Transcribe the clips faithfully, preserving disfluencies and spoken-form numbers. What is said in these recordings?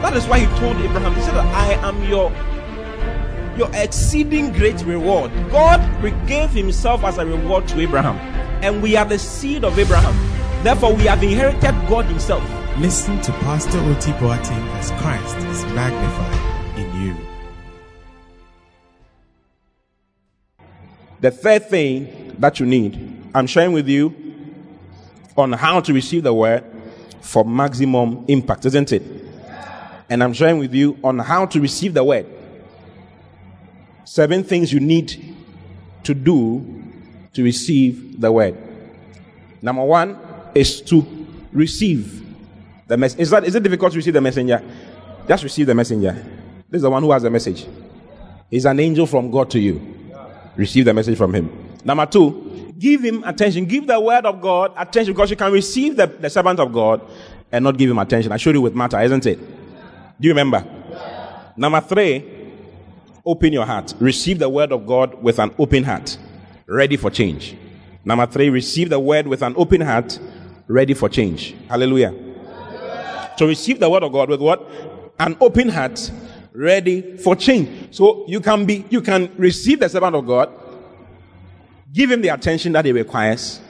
that is why He told Abraham, He said, I am your, your exceeding great reward. God gave Himself as a reward to Abraham. And we are the seed of Abraham. Therefore, we have inherited God Himself. Listen to Pastor Oti Boateng as Christ is magnified in you. The third thing that you need, I'm sharing with you on how to receive the word for maximum impact, isn't it? And I'm sharing with you on how to receive the word. Seven things you need to do to receive the word. Number one is to receive the message. Is that is it difficult to receive the messenger? Just receive the messenger. This is the one who has the message. He's an angel from God to you. Receive the message from him. Number two, give him attention. Give the word of God attention, because you can receive the, the servant of God and not give him attention. I showed you with Martha, isn't it? Do you remember? Yeah. Number three, open your heart. Receive the word of God with an open heart, ready for change. Number three, receive the word with an open heart, ready for change. Hallelujah. Yeah. So receive the word of God with what? An open heart, ready for change. So you can be, you can receive the servant of God, give him the attention that he requires,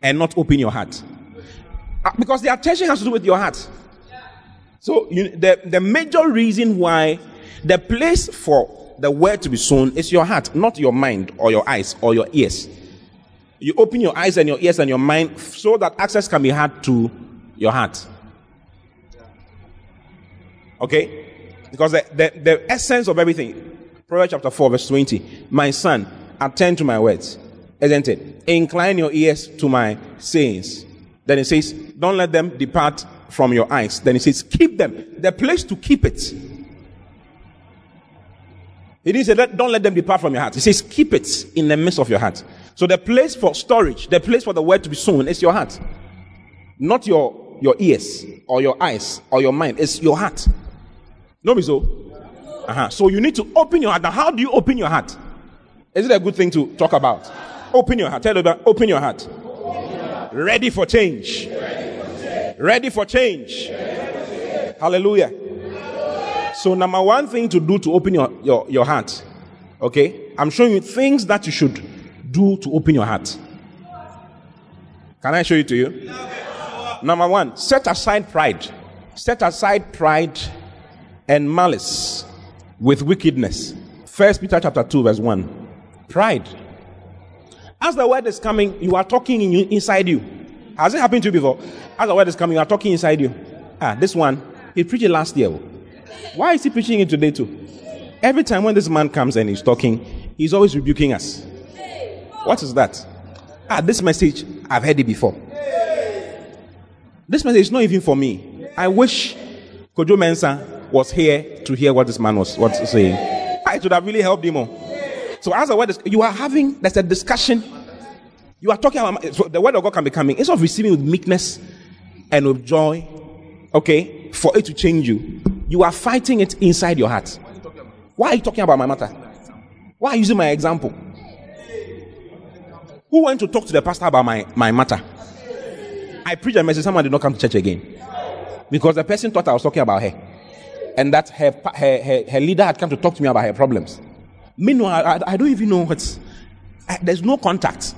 and not open your heart, because the attention has to do with your heart. So you, the the major reason why the place for the word to be sown is your heart, not your mind or your eyes or your ears. You open your eyes and your ears and your mind so that access can be had to your heart. Okay. Because the, the, the essence of everything, Proverbs chapter four, verse twenty, my son, attend to my words, isn't it? Incline your ears to my sayings. Then it says, don't let them depart from your eyes. Then it says, keep them. The place to keep it. It is that don't let them depart from your heart. It says, keep it in the midst of your heart. So the place for storage, the place for the word to be sown is your heart. Not your, your ears or your eyes or your mind. It's your heart. No, me so. Uh-huh. So you need to open your heart. Now, how do you open your heart? Is it a good thing to talk about? Open your heart. Tell them, open your heart. Ready for change. Ready for change. Hallelujah. So number one thing to do to open your, your, your heart. Okay? I'm showing you things that you should do to open your heart. Can I show it to you? Number one, set aside pride. Set aside pride and malice with wickedness. First Peter chapter two, verse one. Pride. As the word is coming, you are talking in you, inside you. Has it happened to you before? As the word is coming, you are talking inside you. Ah, this one, he preached it last year. Why is he preaching it today too? Every time when this man comes and he's talking, he's always rebuking us. What is that? Ah, this message, I've heard it before. This message is not even for me. I wish Kojo Mensah was here to hear what this man was what saying. It would have really helped him more. So as the word is, you are having, there's a discussion. You are talking about, so the word of God can be coming. Instead of receiving with meekness and with joy, okay, for it to change you, you are fighting it inside your heart. Why are you talking about my matter? Why are you using my example? Who went to talk to the pastor about my, my matter? I preached a message, someone did not come to church again. Because the person thought I was talking about her. And that her, her, her, her leader had come to talk to me about her problems. Meanwhile, I, I don't even know what's... I, there's no contact.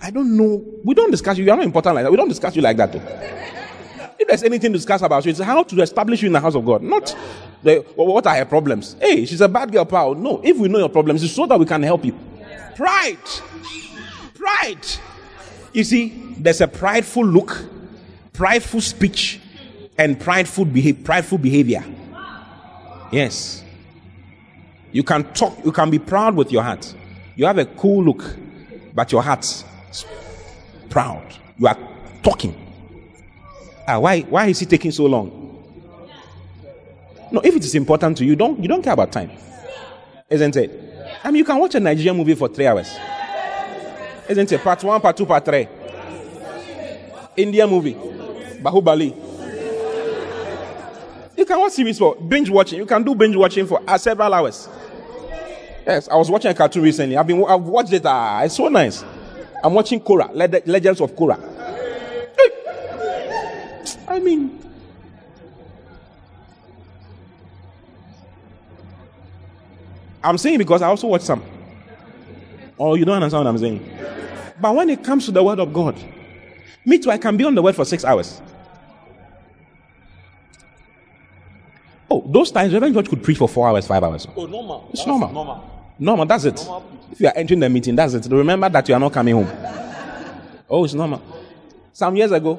I don't know. We don't discuss you. You are not important like that. We don't discuss you like that too. If there's anything to discuss about you, it's how to establish you in the house of God. Not the, what are her problems. Hey, she's a bad girl, pal. No, if we know your problems, it's so that we can help you. Pride. Pride. You see, there's a prideful look, prideful speech, and prideful, beha- prideful behavior. Yes. You can talk, you can be proud with your heart. You have a cool look, but your heart's proud. You are talking. Ah, why why is he taking so long? No, if it is important to you, don't you don't care about time. Isn't it? I mean, you can watch a Nigerian movie for three hours. Isn't it? Part one, part two, part three. Indian movie. Bahubali. You can watch series for binge watching. You can do binge watching for several hours. Yes, I was watching a cartoon recently. I've been I've watched it. Ah, it's so nice. I'm watching Korah, Legends of Korah. I mean, I'm saying because I also watch some. Oh, you don't understand what I'm saying. But when it comes to the Word of God, me too, I can be on the Word for six hours. Oh, those times, Reverend George could preach for four hours, five hours. Oh, normal. It's normal. normal. Normal, that's it. Normal. If you are entering the meeting, that's it. Remember that you are not coming home. Oh, it's normal. Some years ago,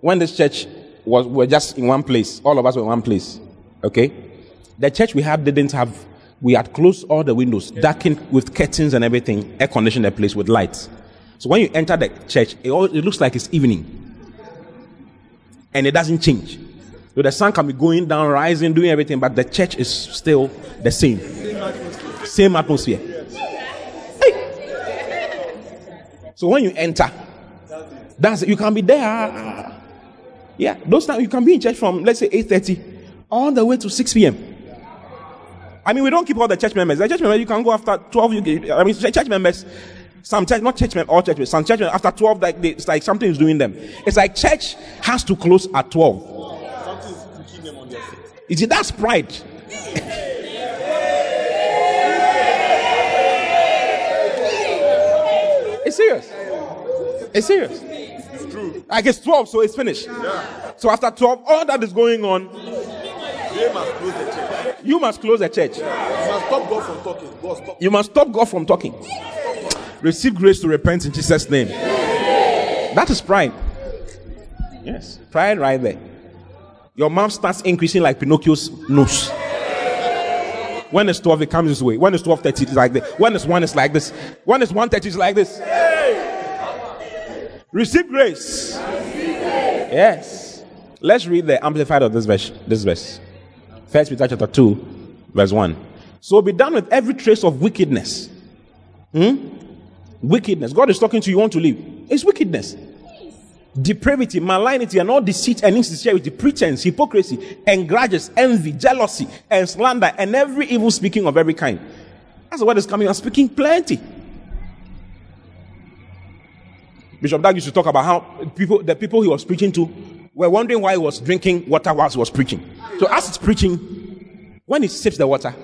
when this church was were just in one place, all of us were in one place, okay? The church we had didn't have, we had closed all the windows, darkened with curtains and everything, air-conditioned the place with lights. So when you enter the church, it, all, it looks like it's evening. And it doesn't change. So the sun can be going down, rising, doing everything, but the church is still the same. Same atmosphere. Same atmosphere. Yes. Hey. So when you enter, that's it. You can be there. Yeah, those times you can be in church from, let's say, eight thirty all the way to six p.m. I mean, we don't keep all the church members. The church members, you can go after twelve. You can, I mean, church members, some church, not church members, all church members, some church members, after twelve, like they, it's like something is doing them. It's like church has to close at twelve. You see, that's pride. It's serious. It's serious. It's true. Like it's twelve, so it's finished. Yeah. So after twelve, all that is going on, they must close the church. You must close the church. Yeah. You must stop God from talking. God stop. You must stop God from talking. Receive grace to repent in Jesus' name. Yeah. That is pride. Yes, pride right there. Your mouth starts increasing like Pinocchio's nose. When it's twelve, it comes this way. When it's twelve thirty, it's like this. When it's one, it's like this. When it's one thirty, it's like this. Hey! Receive grace. Yes. Let's read the amplified of this verse. This verse. First Peter chapter two, verse one. So be done with every trace of wickedness. Hmm? Wickedness. God is talking to you, you want to leave. It's wickedness. Depravity, malignity, and all deceit and insincerity, pretense, hypocrisy, and grudges, envy, jealousy, and slander, and every evil speaking of every kind. That's the word is coming. I'm speaking plenty. Bishop Doug used to talk about how people, the people he was preaching to were wondering why he was drinking water whilst he was preaching. So as it's preaching, when he sips the water,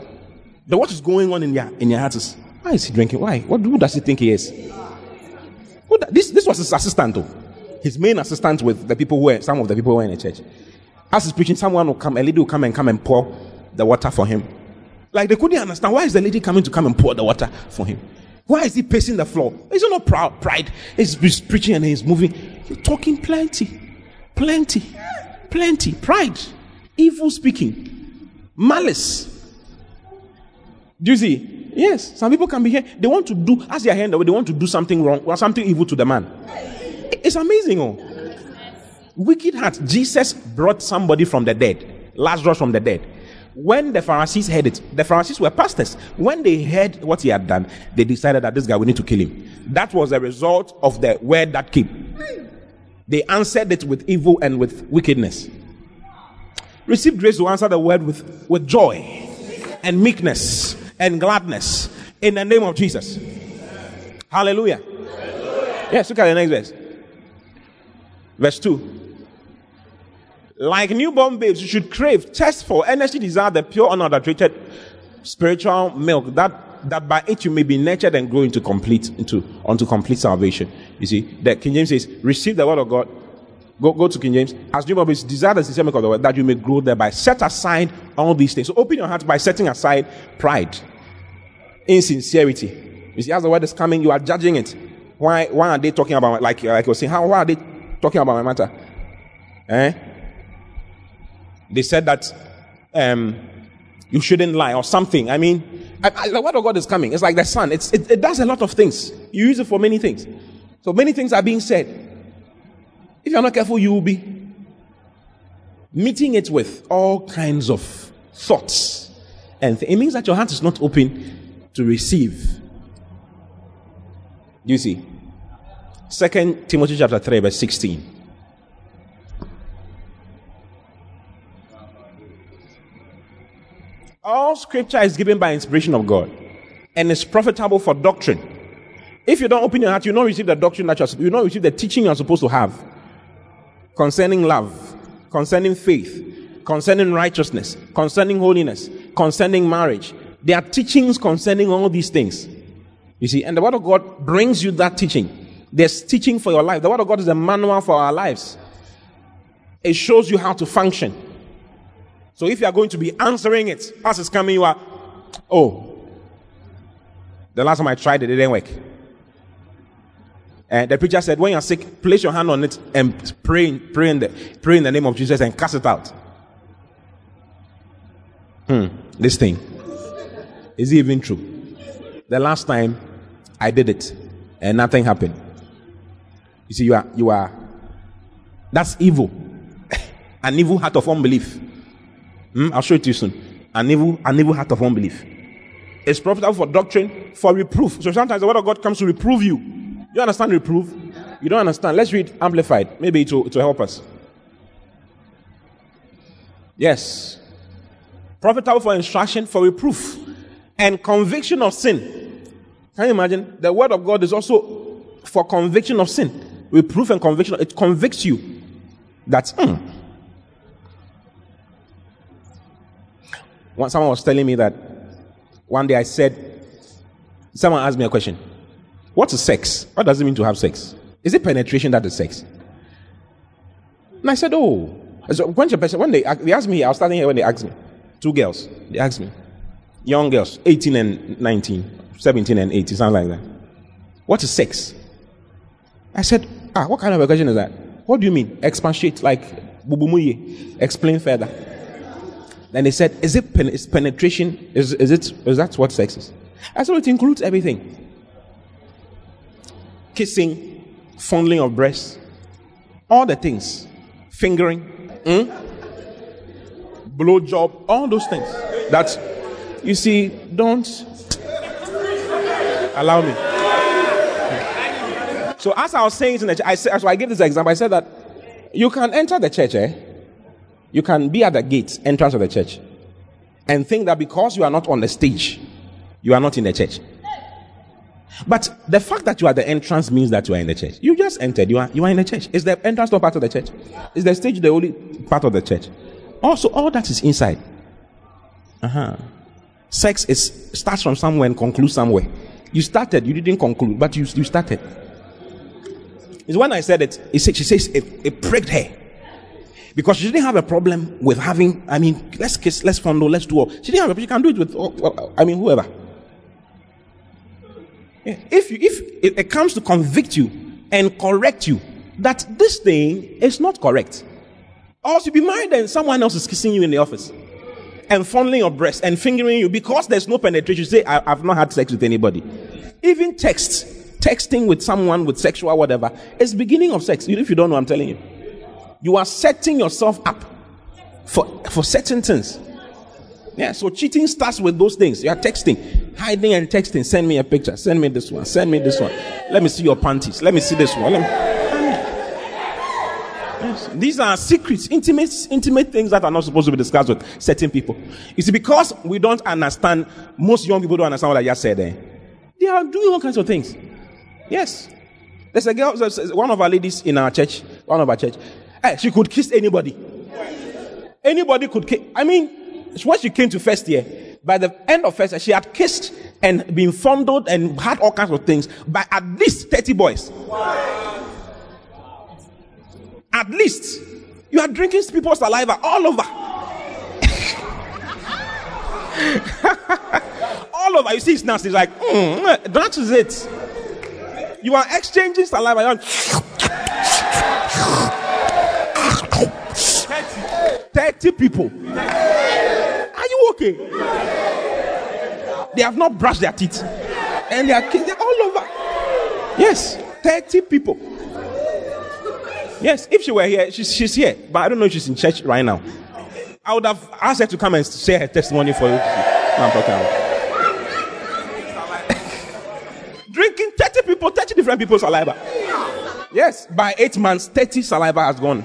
the what is going on in your in your heart is, why is he drinking? Why? What who does he think he is? Who da, this this was his assistant though. His main assistant with the people who were, some of the people who were in the church. As he's preaching, someone will come, a lady will come and come and pour the water for him. Like they couldn't understand, why is the lady coming to come and pour the water for him? Why is he pacing the floor? Is it not proud, pride? He's, he's preaching and he's moving. You're talking plenty, plenty, plenty. Pride, evil speaking, malice. Do you see? Yes, some people can be here. They want to do, as they are here, they want to do something wrong or something evil to the man. It's amazing. Oh, wicked heart. Jesus brought somebody from the dead, Lazarus from the dead. When the Pharisees heard it, the Pharisees were pastors. When they heard what he had done, they decided that this guy, we need to kill him. That was the result of the word that came. They answered it with evil and with wickedness. Receive grace to answer the word with, with joy and meekness and gladness in the name of Jesus. Hallelujah. Yes, look at the next verse. Verse two. Like newborn babes, you should crave, test for, earnestly desire the pure, unadulterated spiritual milk, that, that by it you may be nurtured and grow into complete, into unto complete salvation. You see, the King James says, receive the word of God. Go, go to King James. As newborn babes, desire the systemic of the word, that you may grow thereby. Set aside all these things. So open your heart by setting aside pride, insincerity. You see, as the word is coming, you are judging it. Why? Why are they talking about like like I was saying? How? Why are they talking about my matter? Eh? They said that um, you shouldn't lie or something. I mean, I, I, the word of God is coming. It's like the sun. It's, it, it does a lot of things. You use it for many things. So many things are being said. If you're not careful, you will be meeting it with all kinds of thoughts. And it means that your heart is not open to receive. You see, Second Timothy chapter three, verse sixteen. All scripture is given by inspiration of God and is profitable for doctrine. If you don't open your heart, you will not receive the doctrine that you are, you will not receive the teaching you are supposed to have concerning love, concerning faith, concerning righteousness, concerning holiness, concerning marriage. There are teachings concerning all these things. You see, and the Word of God brings you that teaching. There's teaching for your life. The Word of God is a manual for our lives. It shows you how to function. So if you are going to be answering it, as it's coming, you are, oh, the last time I tried it, it didn't work. And the preacher said, when you are sick, place your hand on it and pray, pray, in the, pray in the name of Jesus and cast it out. Hmm, this thing. Is it even true? The last time I did it and nothing happened. You see, you are, you are, that's evil. An evil heart of unbelief. Mm, I'll show it to you soon. An evil, an evil heart of unbelief. It's profitable for doctrine, for reproof. So sometimes the Word of God comes to reprove you. You understand reproof? You don't understand. Let's read Amplified. Maybe it will, it will help us. Yes. Profitable for instruction, for reproof, and conviction of sin. Can you imagine? The Word of God is also for conviction of sin. Reproof and conviction. It convicts you. That's... Mm, someone was telling me that one day I said, someone asked me a question. What is sex? What does it mean to have sex? Is it penetration that is sex? And I said, oh. So when they, they asked me, I was standing here when they asked me. Two girls, they asked me. Young girls, eighteen and nineteen, seventeen and eighteen, something like that. What is sex? I said, ah, what kind of a question is that? What do you mean? Expatiate, like, bubumuye. Explain further. And they said, is it pen- is penetration? Is, is it? Is that what sex is? I said, it includes everything. Kissing, fondling of breasts, all the things. Fingering, mm? blow job, all those things. That's, you see, don't allow me. Okay. So as I was saying, in the ch- I, said, so I gave this example, I said that you can enter the church, eh? You can be at the gate, entrance of the church, and think that because you are not on the stage, you are not in the church. But the fact that you are at the entrance means that you are in the church. You just entered, you are you are in the church. Is the entrance not part of the church? Is the stage the only part of the church? Also, all that is inside. Uh-huh. Sex is starts from somewhere and concludes somewhere. You started, you didn't conclude, but you, you started. It's when I said it, it said, she says it, it pricked her. Because she didn't have a problem with having, I mean, let's kiss, let's fondle, let's do all. She didn't have a problem. She can do it with, I mean, whoever. Yeah. If you, if it comes to convict you and correct you that this thing is not correct, or else you'll be married and someone else is kissing you in the office and fondling your breast and fingering you because there's no penetration. You say, I, I've not had sex with anybody. Even text, texting with someone with sexual whatever, is beginning of sex. If you don't know, I'm telling you. You are setting yourself up for, for certain things. Yeah, so cheating starts with those things. You are texting, hiding and texting. Send me a picture. Send me this one. Send me this one. Let me see your panties. Let me see this one. Let me... Yes. These are secrets, intimate, intimate things that are not supposed to be discussed with certain people. You see, because we don't understand, most young people don't understand what I just said. Eh? They are doing all kinds of things. Yes. There's a girl, one of our ladies in our church, one of our church, she could kiss anybody. Anybody could kiss. I mean, when she came to first year, by the end of first year, she had kissed and been fondled and had all kinds of things by at least thirty boys. Wow. At least. You are drinking people's saliva all over. All over. You see, it's nasty. It's like, mm, that is it. You are exchanging saliva. You are thirty people. Are you okay? They have not brushed their teeth. And they are kids, they're all over. Yes, thirty people. Yes, if she were here, she's, she's here. But I don't know if she's in church right now. I would have asked her to come and share her testimony for you. No, I'm talking about. Drinking thirty people, thirty different people's saliva. Yes, by eight months, thirty saliva has gone.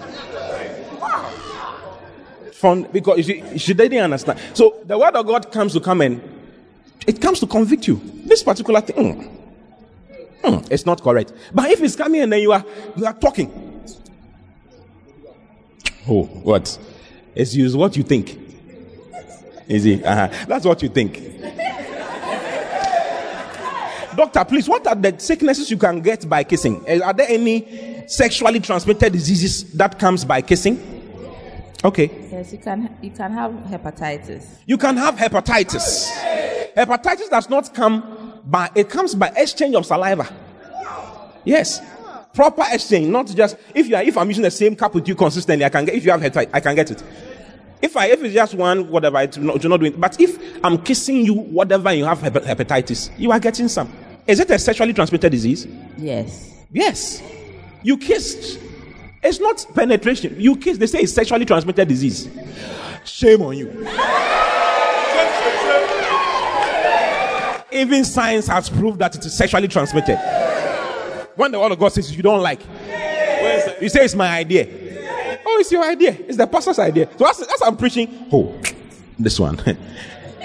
From, because she, she didn't understand. So the word of God comes to come and it comes to convict you. This particular thing, mm, mm, it's not correct. But if it's coming and then you are you are talking, oh, what? It's you, what you think. Is it? Uh-huh. That's what you think. Doctor, please, what are the sicknesses you can get by kissing? Are there any sexually transmitted diseases that comes by kissing? Okay. Yes, you can you can have hepatitis. You can have hepatitis. Hepatitis does not come by, it comes by exchange of saliva. Yes. Proper exchange, not just if you are if I'm using the same cup with you consistently, I can get if you have hepatitis, I can get it. If I if it's just one, whatever, I do not, do not do it. But if I'm kissing you, whatever, you have hepatitis, you are getting some. Is it a sexually transmitted disease? Yes. Yes. You kissed. It's not penetration. You kiss, they say it's sexually transmitted disease. Shame on you. Even science has proved that it is sexually transmitted. When the word of God says you don't like, you say it's my idea. Oh, it's your idea. It's the pastor's idea. So that's, that's I'm preaching. Oh, this one.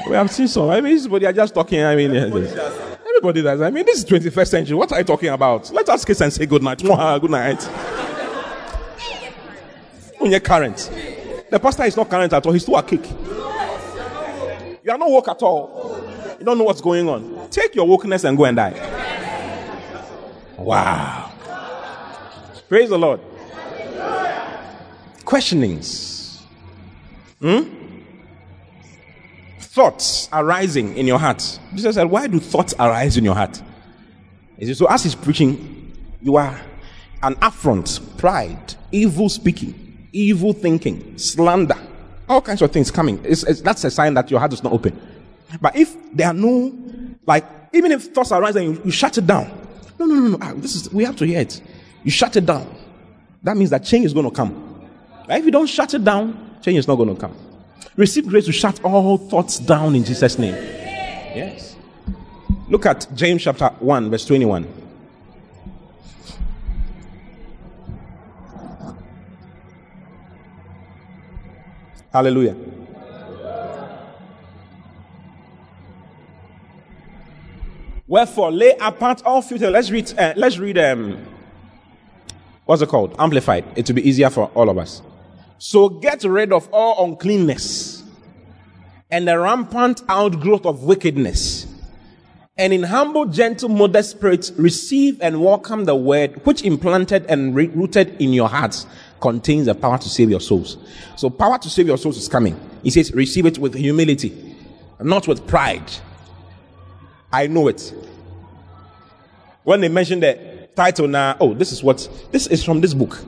Well, I'm seeing some. I mean, they are just talking. I mean, everybody does. I mean, this is twenty-first century. What are you talking about? Let us kiss and say good night. Good night. You're current. The pastor is not current at all. He's still a kick. You are not woke at all. You don't know what's going on. Take your wokeness and go and die. Wow. Praise the Lord. Questionings. Hmm? Thoughts arising in your heart. Jesus said, why do thoughts arise in your heart? He said, so as he's preaching, you are an affront, pride, evil speaking, evil thinking, slander, all kinds of things coming. It's, it's, that's a sign that your heart is not open. But if there are no, like, even if thoughts arise and you, you shut it down. No, no, no, no. Ah, this is, we have to hear it. You shut it down. That means that change is going to come. Like if you don't shut it down, change is not going to come. Receive grace to shut all thoughts down in Jesus' name. Yes. Look at James chapter one, verse twenty-one. Hallelujah. Wherefore, lay apart all future. Let's read, uh, let's read, um, what's it called? Amplified. It will be easier for all of us. So get rid of all uncleanness and the rampant outgrowth of wickedness. And in humble, gentle, modest spirits, receive and welcome the word which implanted and rooted in your hearts contains the power to save your souls. So power to save your souls is coming. He says, receive it with humility, not with pride. I know it. When they mention the title now, oh, this is what, this is from this book.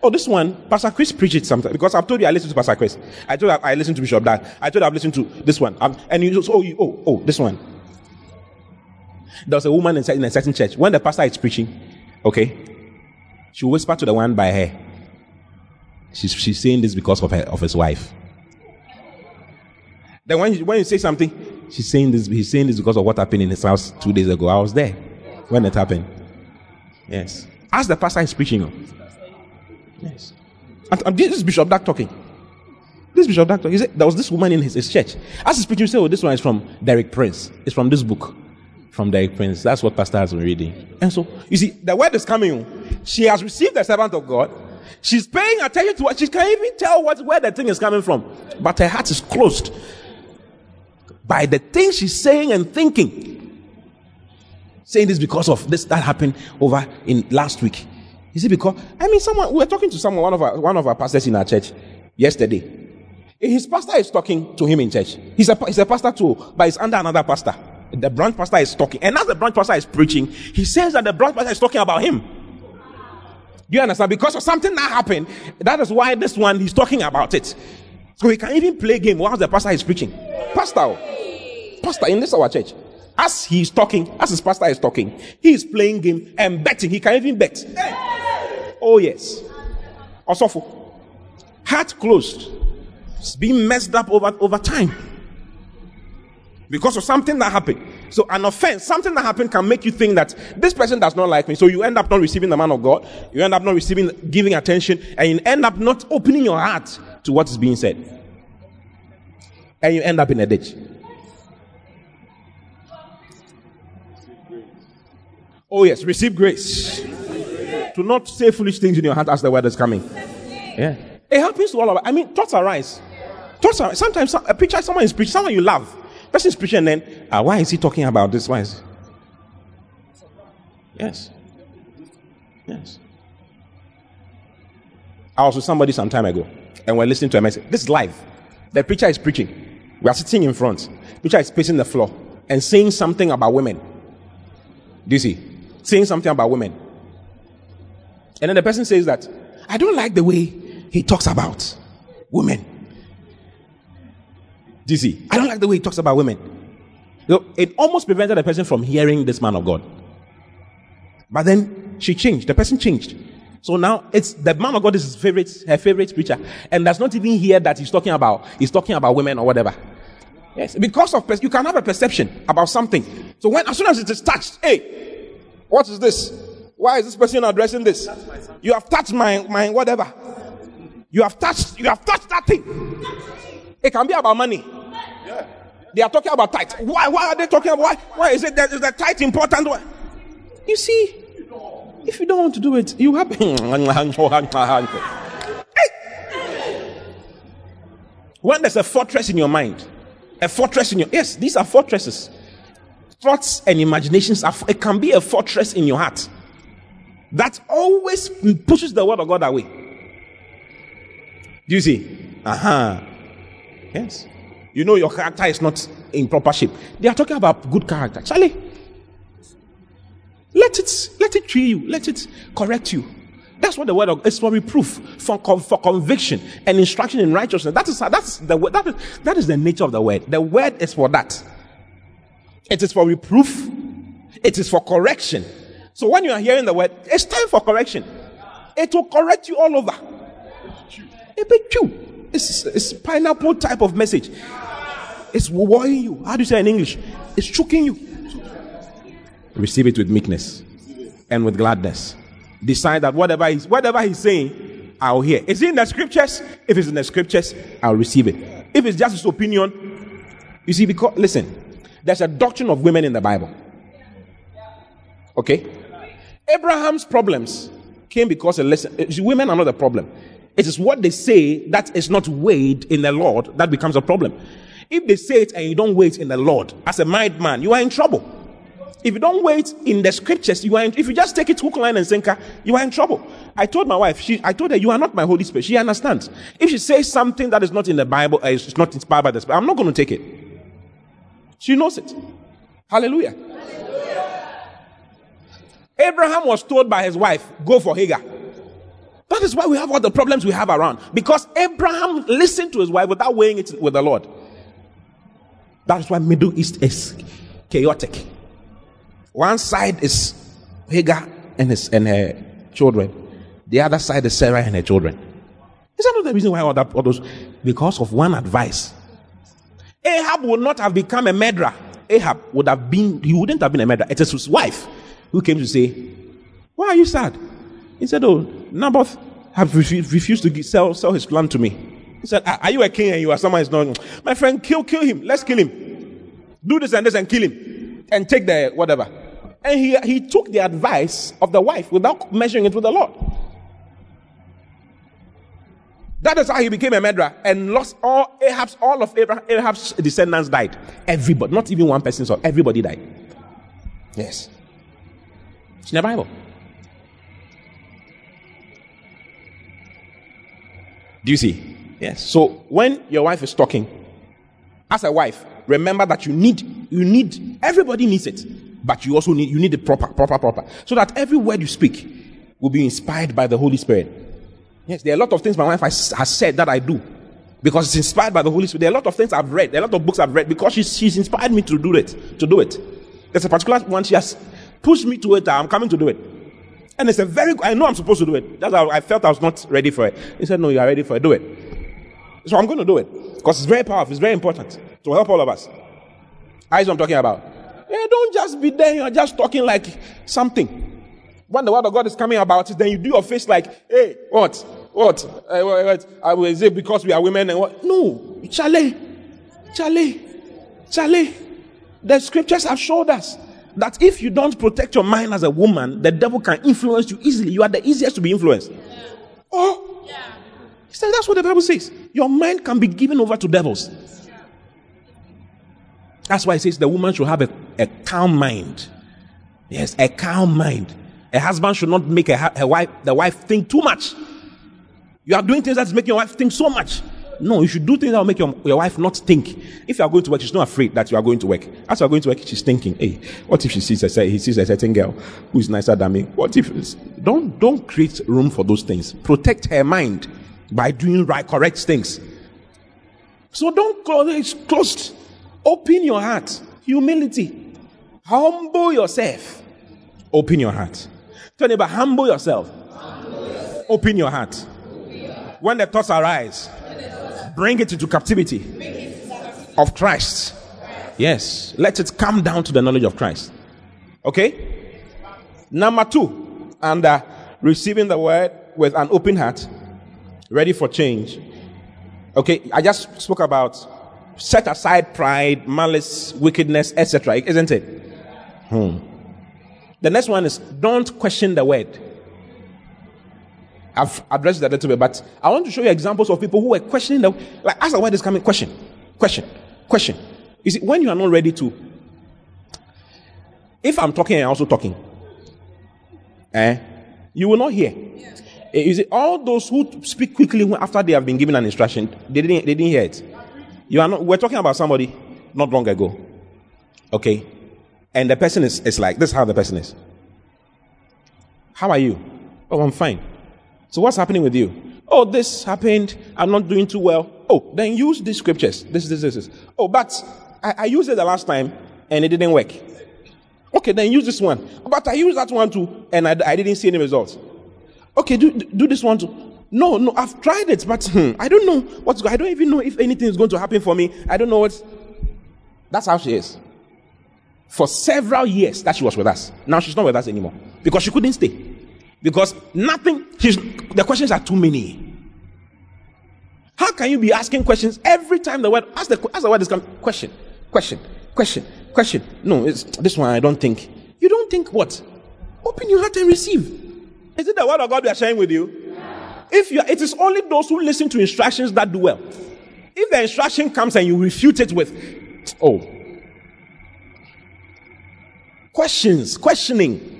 Oh, this one, Pastor Chris preached it sometimes. Because I've told you I listened to Pastor Chris. I told you I listened to Bishop Dad. I told you I've listened to this one. I'm, and you just, oh, you, oh, oh, this one. There was a woman in, in a certain church. When the pastor is preaching, okay, she will whisper to the one by her. She's, she's saying this because of her of his wife. Then when, when you say something, she's saying this, he's saying this because of what happened in his house two days ago. I was there when it happened. Yes. As the pastor is preaching, yes. And, and this is Bishop Doug talking. This is Bishop Doug talking. He said, there was this woman in his, his church. As he's preaching, he said, oh, this one is from Derek Prince. It's from this book. From Derek Prince. That's what pastor has been reading. And so, you see, the word is coming. She has received the servant of God. She's paying attention to what. She can't even tell what, where the thing is coming from. But her heart is closed by the things she's saying and thinking. Saying this because of this that happened over in last week. Is it because, I mean, someone, we were talking to someone, one of our, one of our pastors in our church yesterday. His pastor is talking to him in church. He's a, he's a pastor too, but he's under another pastor. The branch pastor is talking. And as the branch pastor is preaching, he says that the branch pastor is talking about him. Do you understand? Because of something that happened, that is why this one, he's talking about it. So he can even play game whilst the pastor is preaching. Pastor, pastor in this our church. As he's talking, as his pastor is talking, he is playing game and betting. He can even bet. Hey. Oh, yes. Osofo. Heart closed. It's being messed up over, over time. Because of something that happened. So an offense, something that happened can make you think that this person does not like me. So you end up not receiving the man of God. You end up not receiving, giving attention. And you end up not opening your heart to what is being said. And you end up in a ditch. Oh yes, receive grace. To not say foolish things in your heart as the word is coming. Yeah. It happens to all of us. I mean, thoughts arise. Thoughts arise. Sometimes a preacher, someone is preaching, someone you love. Person's preaching, and then, ah, why is he talking about this? Why is he? Yes. Yes. I was with somebody some time ago, and we're listening to a message. This is live. The preacher is preaching. We are sitting in front. The preacher is pacing the floor and saying something about women. Do you see? Saying something about women. And then the person says that, I don't like the way he talks about women. Do you see? I don't like the way he talks about women. You know, it almost prevented the person from hearing this man of God. But then she changed. The person changed. So now it's the man of God is his favorite, her favorite preacher, and does not even hear that he's talking about he's talking about women or whatever. Yes, because of you can have a perception about something. So when as soon as it is touched, hey, what is this? Why is this person addressing this? You have touched my my whatever. You have touched you have touched that thing. It can be about money. Yeah. They are talking about tithe. Why? Why are they talking about why? Why is it that is the tithe important? Why? You see, if you don't want to do it, you have. Hey! When there's a fortress in your mind, a fortress in your yes, these are fortresses. Thoughts and imaginations are. It can be a fortress in your heart that always pushes the word of God away. Do you see? Uh huh. Yes. You know your character is not in proper shape. They are talking about good character. Charlie, let it let it treat you. Let it correct you. That's what the word of, it's for reproof, for for conviction and instruction in righteousness. That is that's the that is, that is the nature of the word. The word is for that. It is for reproof. It is for correction. So when you are hearing the word, it's time for correction. It will correct you all over. It be true. It's, it's pineapple type of message. It's worrying you. How do you say it in English? It's choking you. Receive it with meekness and with gladness. Decide that whatever he's, whatever he's saying, I'll hear. Is it in the scriptures? If it's in the scriptures, I'll receive it. If it's just his opinion, you see, because, listen, there's a doctrine of women in the Bible. Okay? Abraham's problems came because, listen, women are not a problem. It is what they say that is not weighed in the Lord that becomes a problem. If they say it and you don't weigh it in the Lord, as a married man, you are in trouble. If you don't weigh it in the scriptures, you are in, if you just take it hook, line, and sinker, you are in trouble. I told my wife, she, I told her, you are not my Holy Spirit. She understands. If she says something that is not in the Bible, uh, it's not inspired by the Spirit, I'm not going to take it. She knows it. Hallelujah. Hallelujah. Abraham was told by his wife, go for Hagar. That is why we have all the problems we have around. Because Abraham listened to his wife without weighing it with the Lord. That is why Middle East is chaotic. One side is Hagar and, his, and her children. The other side is Sarah and her children. Is that not the reason why all, that, all those? Because of one advice. Ahab would not have become a murderer. Ahab would have been, he wouldn't have been a murderer. It is his wife who came to say, why are you sad? He said, oh, Naboth have refused to sell, sell his land to me. He said, are you a king and you are someone who's not? My friend, kill, kill him. Let's kill him. Do this and this and kill him. And take the whatever. And he, he took the advice of the wife without measuring it with the Lord. That is how he became a murderer and lost all Ahab's, all of Abraham, Ahab's descendants died. Everybody, not even one person saw. Everybody died. Yes. It's in the Bible. Do you see? Yes. So when your wife is talking, as a wife, remember that you need, you need, everybody needs it, but you also need, you need it proper, proper, proper, so that every word you speak will be inspired by the Holy Spirit. Yes, there are a lot of things my wife has, has said that I do because it's inspired by the Holy Spirit. There are a lot of things I've read, there are a lot of books I've read because she's, she's inspired me to do it, to do it. There's a particular one she has pushed me to it. I'm coming to do it. And it's a very good, I know I'm supposed to do it. That's how I felt I was not ready for it. He said, no, you are ready for it. Do it. So I'm going to do it. Because it's very powerful. It's very important. To help all of us. That's what I'm talking about. Yeah, don't just be there. You're just talking like something. When the word of God is coming about it, then you do your face like, hey, what? What? Uh, what? I will say because we are women and what? No. Charlie. Charlie. Charlie. The scriptures have showed us that if you don't protect your mind as a woman, the devil can influence you easily. You are the easiest to be influenced. Yeah. Oh. Yeah. So that's what the Bible says. Your mind can be given over to devils. Yeah. That's why it says the woman should have a, a calm mind. Yes, a calm mind. A husband should not make a, a wife, the wife think too much. You are doing things that is making your wife think so much. No, you should do things that will make your, your wife not think. If you are going to work, she's not afraid that you are going to work. As you are going to work, she's thinking, hey, what if she sees a, he sees a certain girl who is nicer than me? What if... Don't, don't create room for those things. Protect her mind by doing right, correct things. So don't close it. It's closed. Open your heart. Humility. Humble yourself. Open your heart. Tell neighbor, humble yourself. Humble yourself. Open your heart. When the thoughts arise, bring it into captivity of Christ. Yes. Let it come down to the knowledge of Christ. Okay? Number two, under receiving the word with an open heart, ready for change. Okay, I just spoke about set aside pride, malice, wickedness, et cetera. Isn't it? Hmm. The next one is don't question the word. I've addressed that a little bit, but I want to show you examples of people who were questioning the, like, as the word is coming, question, question, question. You see, when you are not ready to, if I'm talking and I'm also talking, eh, you will not hear. You see, all those who speak quickly after they have been given an instruction, they didn't, they didn't hear it. You are not, we're talking about somebody not long ago, okay, and the person is, is like, this is how the person is. How are you? Oh, I'm fine. So what's happening with you? Oh, this happened. I'm not doing too well. Oh, then use these scriptures. This, this, this, this. Oh, but I, I used it the last time and it didn't work. Okay, then use this one. But I used that one too and I, I didn't see any results. Okay, do do this one too. No, no, I've tried it, but hmm, I don't know what's. I don't even know if anything is going to happen for me. I don't know what. That's how she is. For several years that she was with us. Now she's not with us anymore because she couldn't stay. Because nothing, the questions are too many. How can you be asking questions every time the word, as the, as the word is coming, question, question, question, question. No, it's this one I don't think. You don't think what? Open your heart and receive. Is it the word of God we are sharing with you? Yeah. If you, it is only those who listen to instructions that do well. If the instruction comes and you refute it with, oh, questions, questioning.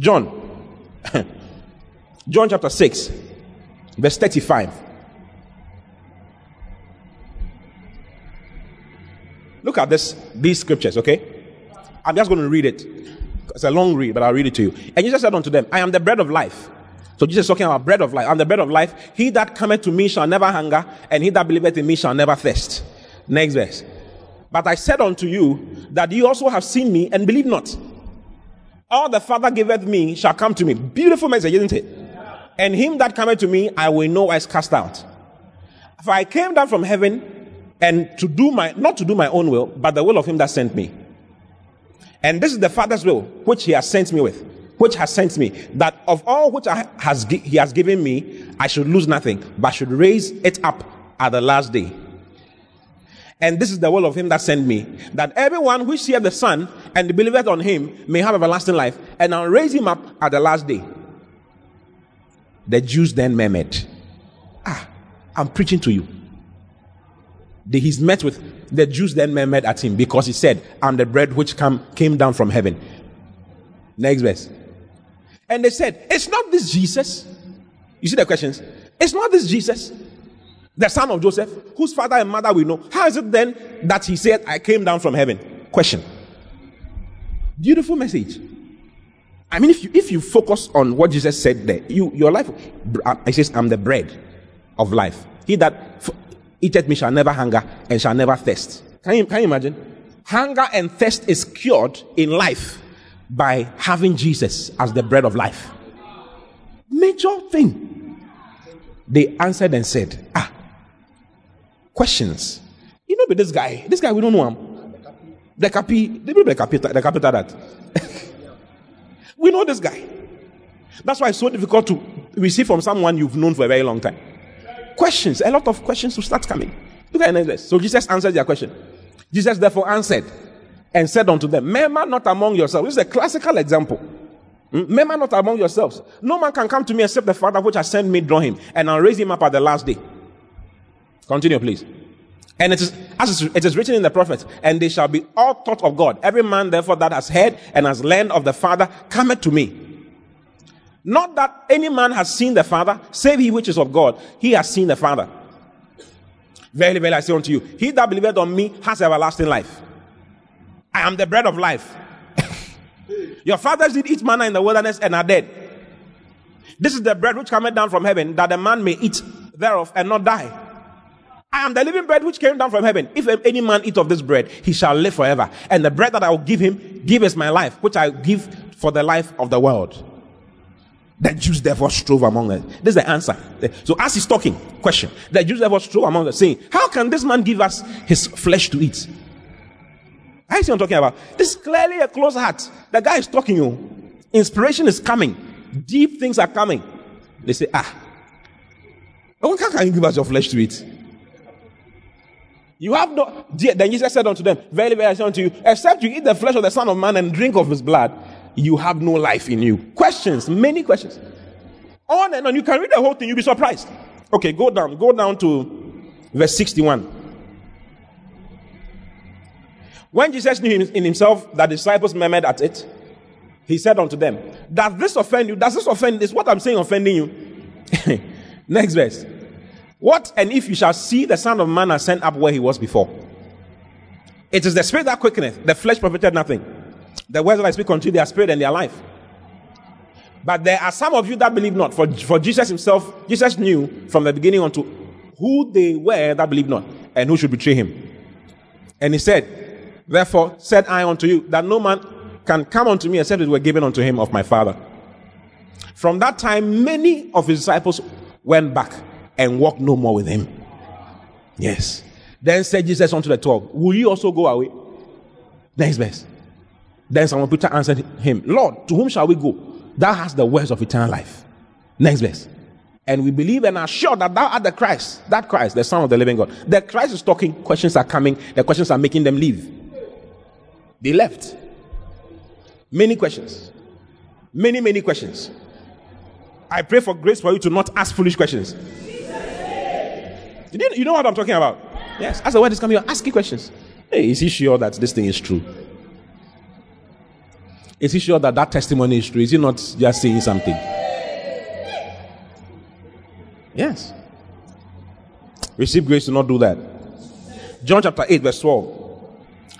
John, John chapter six, verse thirty-five. Look at this, these scriptures, okay? I'm just going to read it. It's a long read, but I'll read it to you. And Jesus said unto them, I am the bread of life. So Jesus is talking about bread of life. I'm the bread of life. He that cometh to me shall never hunger, and he that believeth in me shall never thirst. Next verse. But I said unto you, that ye also have seen me, and believe not. All the Father giveth me shall come to me. Beautiful message, isn't it? And him that cometh to me, I will no wise cast out. For I came down from heaven, and to do my, not to do my own will, but the will of him that sent me. And this is the Father's will, which he has sent me with, which has sent me, that of all which I has, he has given me, I should lose nothing, but should raise it up at the last day. And this is the will of him that sent me, that everyone which seeth the Son and believeth on him may have everlasting life, and I'll raise him up at the last day. The Jews then murmured, ah, I'm preaching to you. The, he's met with, the Jews then murmured at him, because he said, I'm the bread which come, came down from heaven. Next verse. And they said, it's not this Jesus. You see the questions? It's not this Jesus, the son of Joseph, whose father and mother we know. How is it then that he said, I came down from heaven? Question. Beautiful message. I mean, if you if you focus on what Jesus said there, you your life, it says, I'm the bread of life. He that eateth me shall never hunger and shall never thirst. Can you, can you imagine? Hunger and thirst is cured in life by having Jesus as the bread of life. Major thing. They answered and said, ah, questions. You know, but this guy, this guy, we don't know him. The capi, they the capital, the capital that. We know this guy. That's why it's so difficult to receive from someone you've known for a very long time. Questions, a lot of questions will start coming. Look at the next verse. So Jesus answered their question. Jesus therefore answered and said unto them, "Murmur not among yourselves." This is a classical example. "Murmur not among yourselves. No man can come to me except the Father which has sent me draw him, and I'll raise him up at the last day." Continue, please. And it is, as it is written in the prophets, "And they shall be all taught of God. Every man therefore that has heard and has learned of the Father cometh to me. Not that any man has seen the Father, save he which is of God. He has seen the Father. Verily, verily, I say unto you, he that believeth on me has everlasting life. I am the bread of life. Your fathers did eat manna in the wilderness and are dead. This is the bread which cometh down from heaven, that a man may eat thereof and not die. I am the living bread which came down from heaven. If any man eat of this bread, he shall live forever. And the bread that I will give him, give is my life, which I give for the life of the world." The Jews therefore strove among them. This is the answer. So as he's talking, question. The Jews therefore strove among them, saying, "How can this man give us his flesh to eat?" I see what I'm talking about. This is clearly a close heart. The guy is talking to you. Inspiration is coming. Deep things are coming. They say, ah, how can you give us your flesh to eat? You have no. Then Jesus said unto them, "Verily, verily, I say unto you, except you eat the flesh of the Son of Man and drink of his blood, you have no life in you." Questions, many questions. On and on. You can read the whole thing, you'll be surprised. Okay, go down. Go down to verse sixty-one. When Jesus knew in himself that the disciples murmured at it, he said unto them, "Does this offend you? Does this offend? Is what I'm saying offending you?" Next verse. "What and if you shall see the Son of Man ascend up where he was before? It is the spirit that quickeneth, the flesh profited nothing. The words that I speak unto you, they are spirit and they are life. But there are some of you that believe not." For, for Jesus himself, Jesus knew from the beginning unto who they were that believed not, and who should betray him. And he said, "Therefore said I unto you, that no man can come unto me except it were given unto him of my Father." From that time, many of his disciples went back and walk no more with him. Yes. Then said Jesus unto the twelve, "Will you also go away?" Next verse. Then Simon Peter answered him, "Lord, to whom shall we go? Thou hast the words of eternal life." Next verse. "And we believe and are sure that thou art the Christ, that Christ, the Son of the living God." The Christ is talking. Questions are coming. The questions are making them leave. They left. Many questions. Many, many questions. I pray for grace for you to not ask foolish questions. You know what I'm talking about? Yes. As the word is coming, you're asking questions. Hey, is he sure that this thing is true? Is he sure that that testimony is true? Is he not just saying something? Yes. Receive grace to not do that. John chapter eight, verse twelve.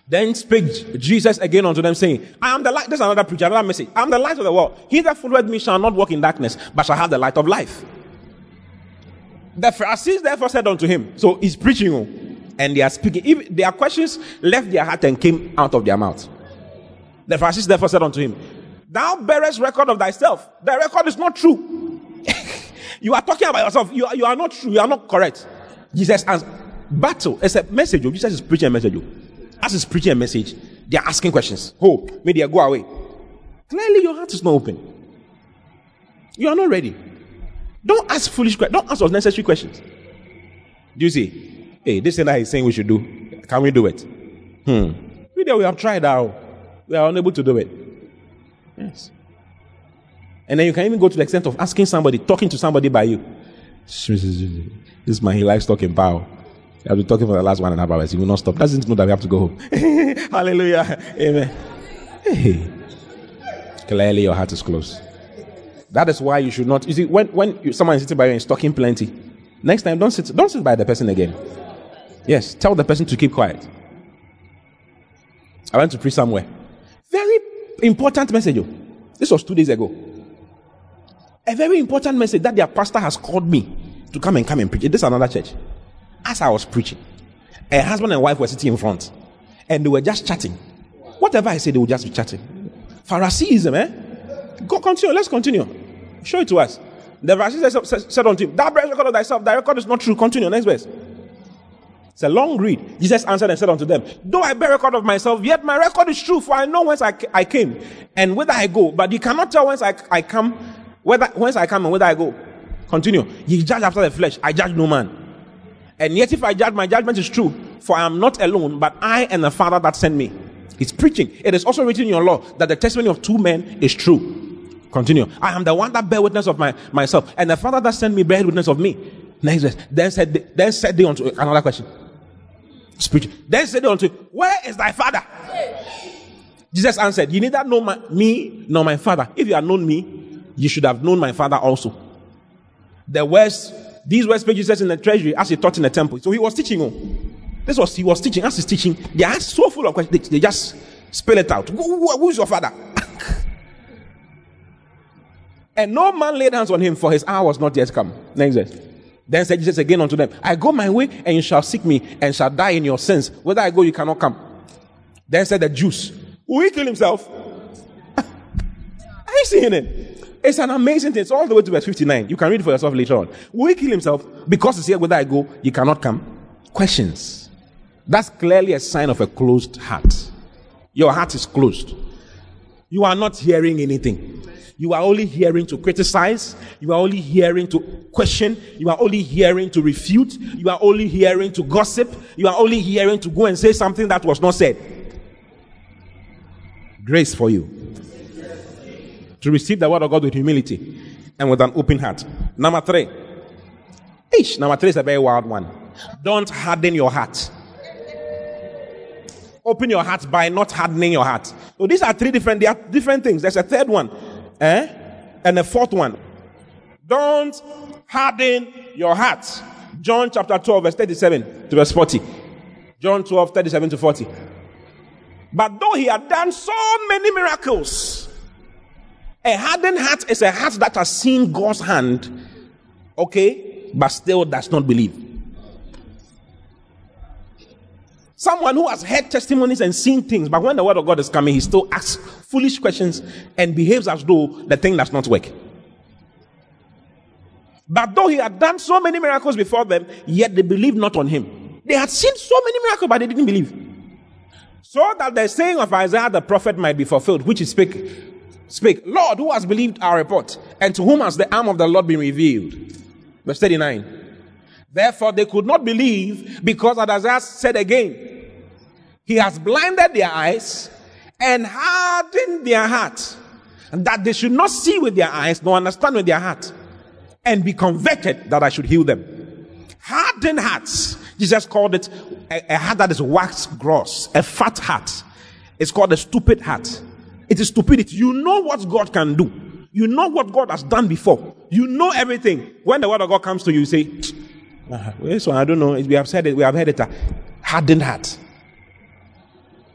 Then spake Jesus again unto them, saying, "I am the light." There's another preacher, another message. "I am the light of the world. He that followeth me shall not walk in darkness, but shall have the light of life." The Pharisees therefore said unto him, so he's preaching, and they are speaking. If their questions left their heart and came out of their mouth. The Pharisees therefore said unto him, "Thou bearest record of thyself." The record is not true. You are talking about yourself. You are, you are not true. You are not correct. Jesus answered. Battle. It's a message. Jesus is preaching a message. As he's preaching a message, they are asking questions. Oh, may they go away. Clearly, your heart is not open. You are not ready. Don't ask foolish questions. Don't ask unnecessary questions. Do you see? Hey, this thing that he's saying we should do, can we do it? Hmm. We have tried now. We are unable to do it. Yes. And then you can even go to the extent of asking somebody, talking to somebody by you. This man, he likes talking power. I've been talking for the last one and a half hours. He will not stop. Doesn't know that we have to go home. Hallelujah. Amen. Hey. Clearly, your heart is closed. That is why you should not. You see, when, when you, someone is sitting by you and is talking plenty, next time don't sit don't sit by the person again. Yes, tell the person to keep quiet. I went to preach somewhere. Very important message. This was two days ago. A very important message that their pastor has called me to come and come and preach. This is another church. As I was preaching, a husband and wife were sitting in front, and they were just chatting. Whatever I say, they would just be chatting. Phariseeism, eh? Go continue. Let's continue. Show it to us. The Pharisees said unto him, thou breast record of thyself, thy record is not true. Continue. Next verse. It's a long read. Jesus answered and said unto them, though I bear record of myself, yet my record is true, for I know whence I, I came and whither I go. But you cannot tell whence I, I come, whether whence I come and whither I go. Continue. Ye judge after the flesh, I judge no man. And yet if I judge, my judgment is true, for I am not alone, but I and the Father that sent me. It's preaching. It is also written in your law that the testimony of two men is true. Continue. I am the one that bear witness of my, myself, and the Father that sent me bear witness of me. Next verse. Then said they, then said they unto another question. Speech. Then said they unto, where is thy father? Jesus answered, you neither know my, me nor my father. If you had known me, you should have known my father also. The words, these words spake Jesus in the treasury as he taught in the temple. So he was teaching. This was he was teaching. As he's teaching, they are so full of questions. They just spill it out. Who, who, who is your father? And no man laid hands on him, for his hour was not yet come. Next verse. Then said Jesus again unto them, I go my way, and you shall seek me, and shall die in your sins. Whether I go, you cannot come. Then said the Jews, will he kill himself? Are you seeing it? It's an amazing thing. It's all the way to verse fifty-nine. You can read it for yourself later on. Will he kill himself? Because it's here, whether I go, you cannot come. Questions. That's clearly a sign of a closed heart. Your heart is closed. You are not hearing anything. You are only hearing to criticize. You are only hearing to question. You are only hearing to refute. You are only hearing to gossip. You are only hearing to go and say something that was not said. Grace for you. To receive the word of God with humility and with an open heart. Number three. Each number three is a very wild one. Don't harden your heart. Open your heart by not hardening your heart. So these are three different, they are different things. There's a third one. Eh? And the fourth one. Don't harden your heart. John chapter twelve, verse thirty-seven to verse forty. John twelve, thirty-seven to forty. But though he had done so many miracles, a hardened heart is a heart that has seen God's hand, okay, but still does not believe. Someone who has heard testimonies and seen things, but when the word of God is coming, he still asks foolish questions and behaves as though the thing does not work. But though he had done so many miracles before them, yet they believed not on him. They had seen so many miracles, but they didn't believe. So that the saying of Isaiah the prophet might be fulfilled, which he spake, spake, Lord, who has believed our report? And to whom has the arm of the Lord been revealed? Verse thirty-nine. Therefore, they could not believe, because Isaiah said again, he has blinded their eyes and hardened their hearts, that they should not see with their eyes, nor understand with their heart, and be converted, that I should heal them. Hardened hearts. Jesus called it a, a heart that is waxed gross, a fat heart. It's called a stupid heart. It is stupidity. You know what God can do. You know what God has done before. You know everything. When the word of God comes to you, you say, Uh, this one, I don't know. We have said it. We have heard it. Hardened heart.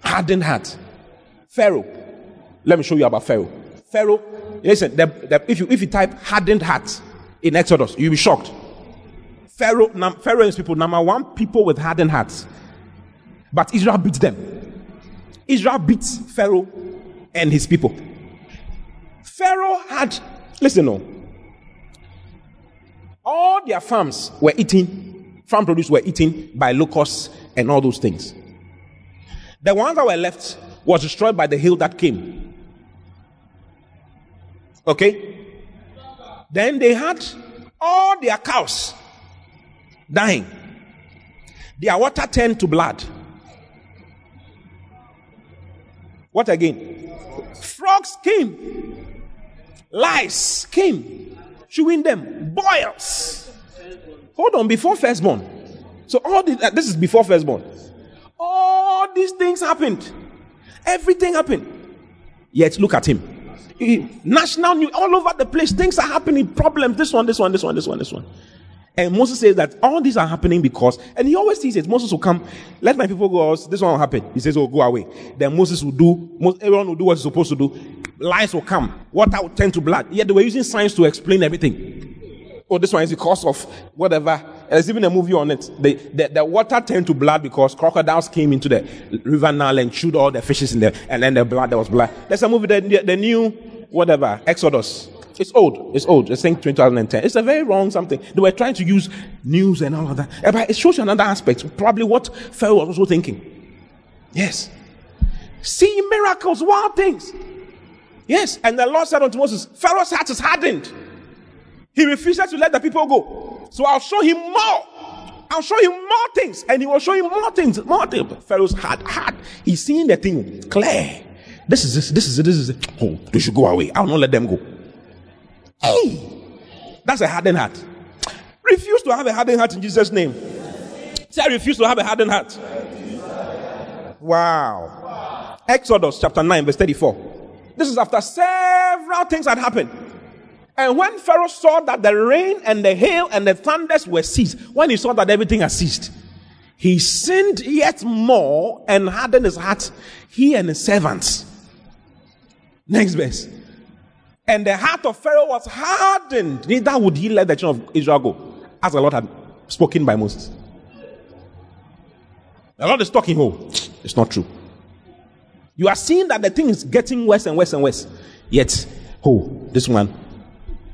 Hardened heart. Pharaoh. Let me show you about Pharaoh. Pharaoh. Listen. The, the, if you if you type hardened heart in Exodus, you'll be shocked. Pharaoh. Num, Pharaoh is people number one. People with hardened hearts. But Israel beats them. Israel beats Pharaoh and his people. Pharaoh had. Listen, no. All their farms were eaten, farm produce were eaten by locusts and all those things. The ones that were left was destroyed by the hail that came. Okay? Then they had all their cows dying. Their water turned to blood. What again? Frogs came. Lice came. Chewing them, boils. Hold on, before firstborn. So all this, uh, this is before firstborn. All these things happened. Everything happened. Yet look at him. He, national news, all over the place. Things are happening. Problems. This one, this one, this one, this one, this one. And Moses says that all these are happening because, and he always says, Moses will come, let my people go, this one will happen. He says, oh, go away. Then Moses will do, most, everyone will do what he's supposed to do. Lies will come. Water will turn to blood. Yet they were using science to explain everything. oh, this one is because of whatever. There's even a movie on it. The, the, the water turned to blood because crocodiles came into the river Nile and chewed all the fishes in there, and then the blood, there was blood. There's a movie, the, the new, whatever, Exodus. It's old. It's old. It's saying twenty ten. It's a very wrong something. They were trying to use news and all of that. But it shows you another aspect. Probably what Pharaoh was also thinking. Yes. Seeing miracles, wild things. Yes. And the Lord said unto Moses, Pharaoh's heart is hardened. He refuses to let the people go. So I'll show him more. I'll show him more things. And he will show him more things. More things. Pharaoh's heart hard. He's seeing the thing clear. This is this. This is it. This is it. Oh, they should go away. I'll not let them go. Hey, that's a hardened heart. Refuse to have a hardened heart in Jesus' name. Say, I refuse to have a hardened heart. Wow. Exodus chapter nine, verse thirty-four. This is after several things had happened. And when Pharaoh saw that the rain and the hail and the thunders were ceased, when he saw that everything had ceased, he sinned yet more and hardened his heart, he and his servants. Next verse. And the heart of Pharaoh was hardened. Neither would he let the children of Israel go, as the Lord had spoken by Moses. The Lord is talking, oh, it's not true. You are seeing that the thing is getting worse and worse and worse. Yet, oh, this one,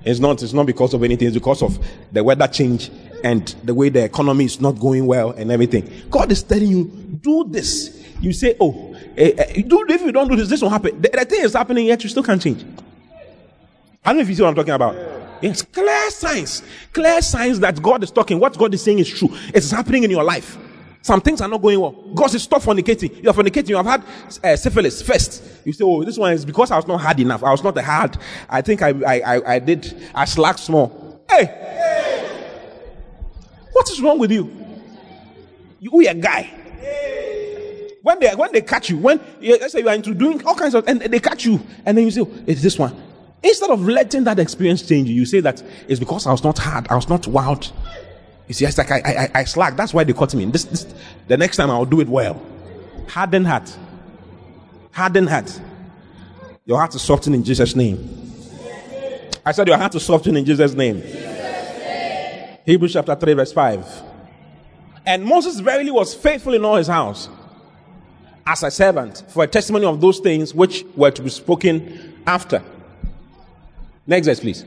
it's not, it's not because of anything. It's because of the weather change and the way the economy is not going well and everything. God is telling you, do this. You say, oh, eh, eh, do, if you don't do this, this won't happen. The, the thing is happening, yet you still can't change. I don't know if you see what I'm talking about. Yes, clear signs. Clear signs that God is talking. What God is saying is true. It's happening in your life. Some things are not going well. God says, stop fornicating. You are fornicating. You have had uh, syphilis first. You say, oh, this one is because I was not hard enough. I was not hard. I think I I, I, I did. I slacked small. Hey! Hey! What is wrong with you? You are a guy. Hey! When they when they catch you, when let's say you are into doing all kinds of, and they catch you, and then you say, oh, it's this one. Instead of letting that experience change you, you say that it's because I was not hard, I was not wild. You see, it's like I I, I slack. That's why they caught me. This, this, the next time I'll do it well. Harden heart. Harden heart. Your heart is softened in Jesus' name. I said your heart is softened in Jesus' name. Jesus' name. Hebrews chapter three, verse five. And Moses verily was faithful in all his house as a servant for a testimony of those things which were to be spoken after. Next verse, please.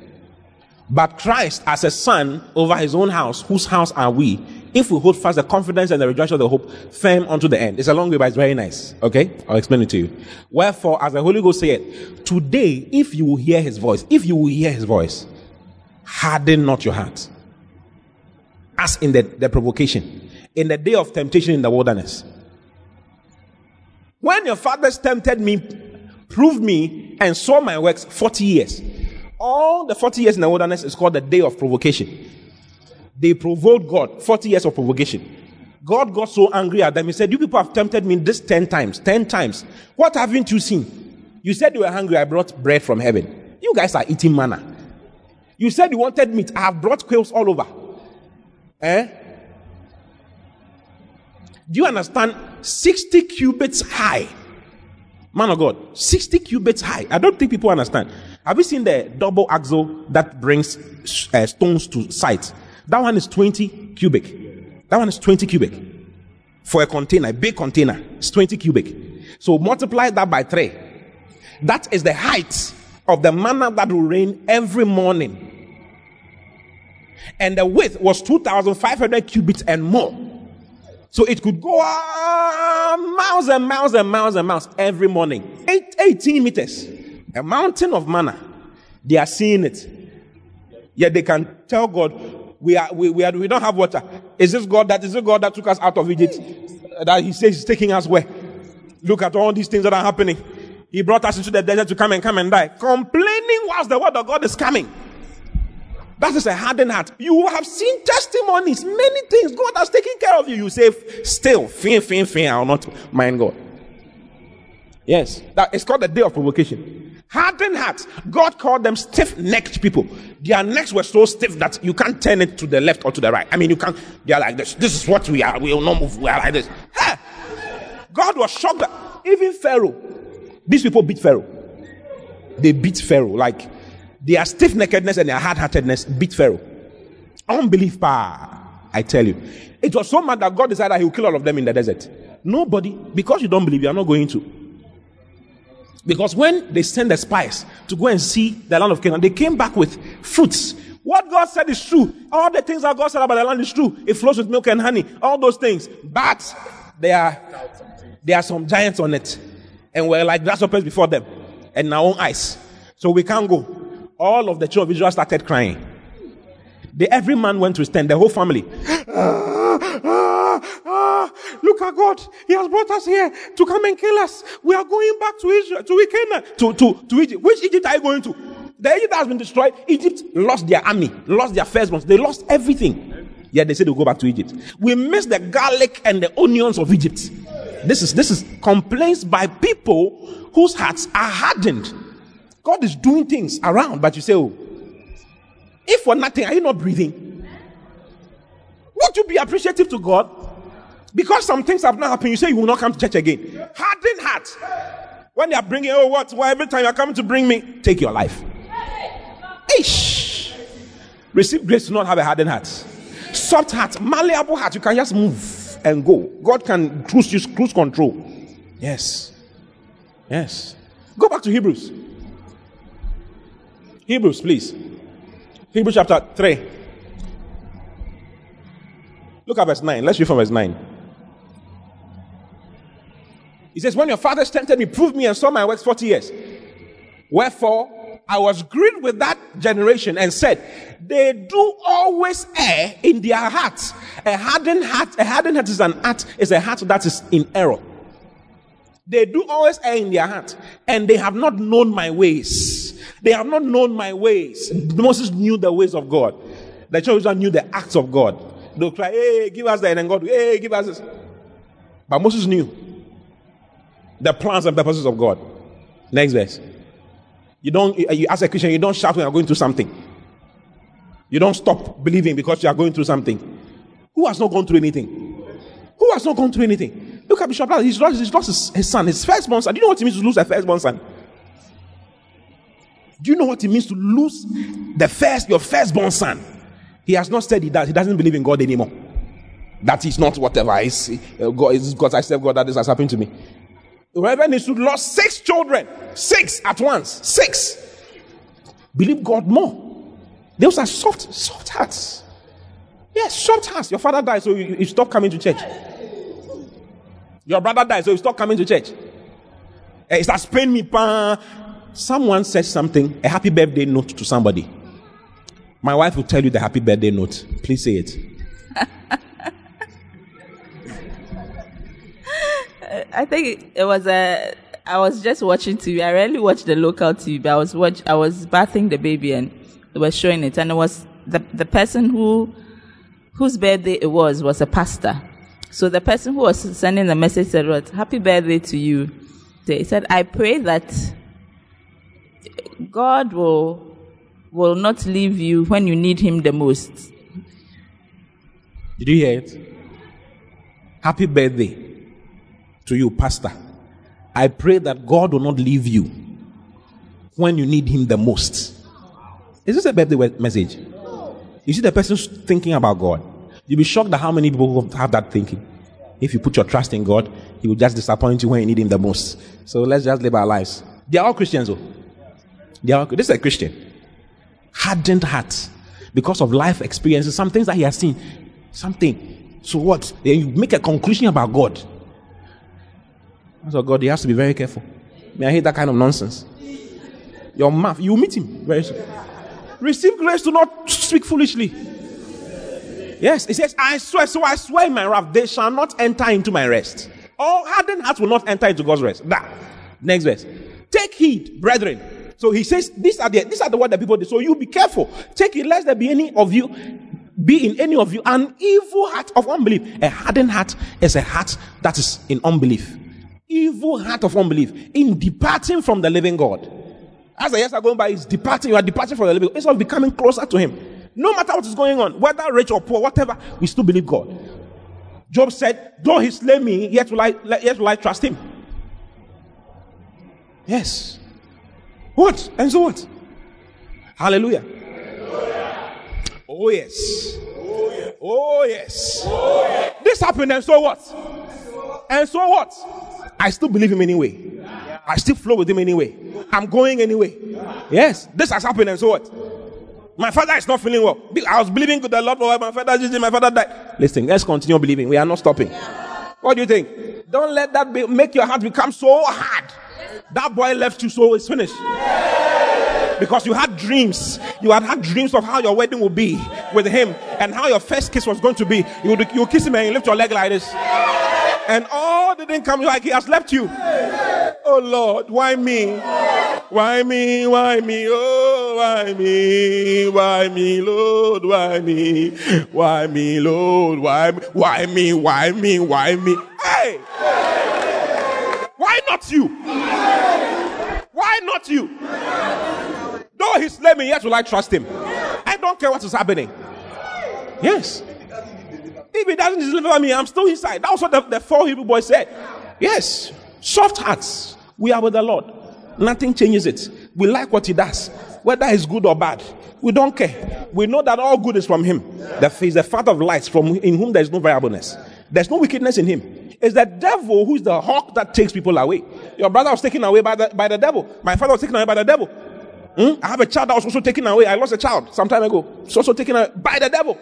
But Christ as a son over his own house, whose house are we, if we hold fast the confidence and the rejoicing of the hope firm unto the end. It's a long way, but it's very nice. Okay? I'll explain it to you. Wherefore, as the Holy Ghost saith, today, if you will hear his voice, if you will hear his voice, harden not your heart. As in the, the provocation, in the day of temptation in the wilderness. When your fathers tempted me, proved me, and saw my works forty years. All the forty years in the wilderness is called the day of provocation. They provoked God. forty years of provocation. God got so angry at them. He said, you people have tempted me this ten times. ten times. What haven't you seen? You said you were hungry. I brought bread from heaven. You guys are eating manna. You said you wanted meat. I have brought quails all over. Eh? Do you understand? sixty cubits high. Man of God, sixty cubits high. I don't think people understand. Have you seen the double axle that brings uh, stones to site? That one is twenty cubic. That one is twenty cubic. For a container, a big container, it's twenty cubic. So multiply that by three. That is the height of the manna that will rain every morning. And the width was two thousand five hundred cubits and more. So it could go uh, miles and miles and miles and miles every morning. Eight, eighteen meters. A mountain of manna. They are seeing it. Yet they can tell God, we are, we, we are, we don't have water. Is this God that, is this God that took us out of Egypt? That he says he's taking us where? Look at all these things that are happening. He brought us into the desert to come and come and die. Complaining whilst the word of God is coming. That is a hardened heart. You have seen testimonies, many things. God has taken care of you. You say, still, fin, fin, fin, I will not mind God. Yes. That, it's called the day of provocation. Hardened hearts. God called them stiff-necked people. Their necks were so stiff that you can't turn it to the left or to the right. I mean, you can't. They are like this. This is what we are. We will not move. We are like this. Hey! God was shocked that even Pharaoh, these people beat Pharaoh. They beat Pharaoh. Like, their stiff-neckedness and their hard-heartedness beat Pharaoh. Unbelief power. I tell you. It was so mad that God decided he would kill all of them in the desert. Nobody, because you don't believe, you are not going to. Because when they sent the spies to go and see the land of Canaan, they came back with fruits. What God said is true. All the things that God said about the land is true. It flows with milk and honey. All those things. But there are, there are some giants on it. And we're like grasshoppers before them. And in our own eyes. So we can't go. All of the children of Israel started crying. They, every man went to stand, the whole family. Ah, ah, ah, look at God. He has brought us here to come and kill us. We are going back to Israel, to Canaan, to, to, to Egypt. Which Egypt are you going to? The Egypt has been destroyed. Egypt lost their army, lost their firstborns. They lost everything. Yeah, they said they'll go back to Egypt. We miss the garlic and the onions of Egypt. This is, this is complaints by people whose hearts are hardened. God is doing things around, but you say, oh, if for nothing, are you not breathing? Would you be appreciative to God? Because some things have not happened, you say you will not come to church again. Hardened heart. When they are bringing, oh, what? Well, every time you are coming to bring me, take your life. Ish. Receive grace to not have a hardened heart. Soft heart, malleable heart. You can just move and go. God can cruise, use cruise control. Yes. Yes. Go back to Hebrews. Hebrews, please. Hebrews chapter three. Look at verse nine. Let's read from verse nine. He says, when your fathers tempted me, proved me, and saw my works forty years. Wherefore, I was grieved with that generation and said, they do always err in their hearts. A hardened heart, a hardened heart is an heart, is a heart that is in error. They do always err in their heart, and they have not known my ways. They have not known my ways. Moses knew the ways of God. The children knew the acts of God. They'll cry, hey, give us that, and God, hey, give us this. But Moses knew the plans and purposes of God. Next verse. You don't, you, as a Christian, you don't shout when you're going through something. You don't stop believing because you are going through something. Who has not gone through anything? Who has not gone through anything? Look at Bishop Dad. He's lost, he's lost his, his son, his firstborn son. Do you know what it means to lose a firstborn son? Do you know what it means to lose the first, your firstborn son? He has not said he does. He doesn't believe in God anymore. That is not whatever. It's, uh, God, it's because I serve God that this has happened to me. The Reverend is lost six children. Six at once. Six. Believe God more. Those are soft, soft hearts. Yes, soft hearts. Your father died, so you, you stop coming to church. Your brother died, so he stopped coming to church. He starts paying me. Someone says something, a happy birthday note to somebody. My wife will tell you the happy birthday note. Please say it. I think it was a. I was just watching T V. I rarely watch the local T V, but I was watch. I was bathing the baby, and they were showing it, and it was the the person who whose birthday it was was a pastor. So the person who was sending the message said, "What happy birthday to you?" They said, "I pray that God will will not leave you when you need Him the most." Did you hear it? Happy birthday to you, Pastor. I pray that God will not leave you when you need Him the most. Is this a birthday message? You see, the person's thinking about God. You'll be shocked at how many people have that thinking. If you put your trust in God, He will just disappoint you when you need Him the most. So let's just live our lives. They are all Christians, though. They are all, this is a Christian. Hardened heart. Because of life experiences, some things that he has seen. Something. So what? Then you make a conclusion about God. That's what God, he has to be very careful. I hate that kind of nonsense. Your mouth, you meet Him very soon. Receive grace to not speak foolishly. Yes, it says, I swear, so I swear in my wrath, they shall not enter into my rest. All hardened hearts will not enter into God's rest. That. Next verse. Take heed, brethren. So he says, these are the, these are the words that people do. So you be careful. Take heed, lest there be any of you, be in any of you, an evil heart of unbelief. A hardened heart is a heart that is in unbelief. Evil heart of unbelief. In departing from the living God. As the years are going by, it's departing. You are departing from the living God. Instead of becoming closer to Him. No matter what is going on, whether rich or poor, whatever, we still believe God. Job said, though He slay me, yet will I, yet will I trust Him. Yes. What? And so what? Hallelujah. Hallelujah. Oh yes. Oh yes. Oh yes. Oh yes. This happened, and so what? And so what? I still believe him anyway. I still flow with him anyway. I'm going anyway. Yes. This has happened, and so what? My father is not feeling well. I was believing with the Lord for my father just did, my father died. Listen, let's continue believing. We are not stopping. What do you think? Don't let that be, make your heart become so hard. That boy left you, so it's finished. Because you had dreams. You had had dreams of how your wedding would be with him and how your first kiss was going to be. You would, you would kiss him and you lift your leg like this. And all didn't come, like he has left you. Oh Lord, why me? Why me? Why me? Oh, why me? Why me, Lord? Why me? Why me, Lord? Why me? Why me? Why me? Why me? Hey! Why not you? Why not you? Though he slay me, yet will I trust him. I don't care what is happening. Yes. If he doesn't deliver me, I'm still inside. That's what the, the four Hebrew boys said. Yes. Soft hearts. We are with the Lord. Nothing changes it. We like what he does. Whether it's good or bad, we don't care. We know that all good is from him. The, he's the father of lights, from in whom there is no variableness. There's no wickedness in him. It's the devil who's the hawk that takes people away. Your brother was taken away by the, by the devil. My father was taken away by the devil. Hmm? I have a child that was also taken away. I lost a child some time ago. It's also taken away by the devil.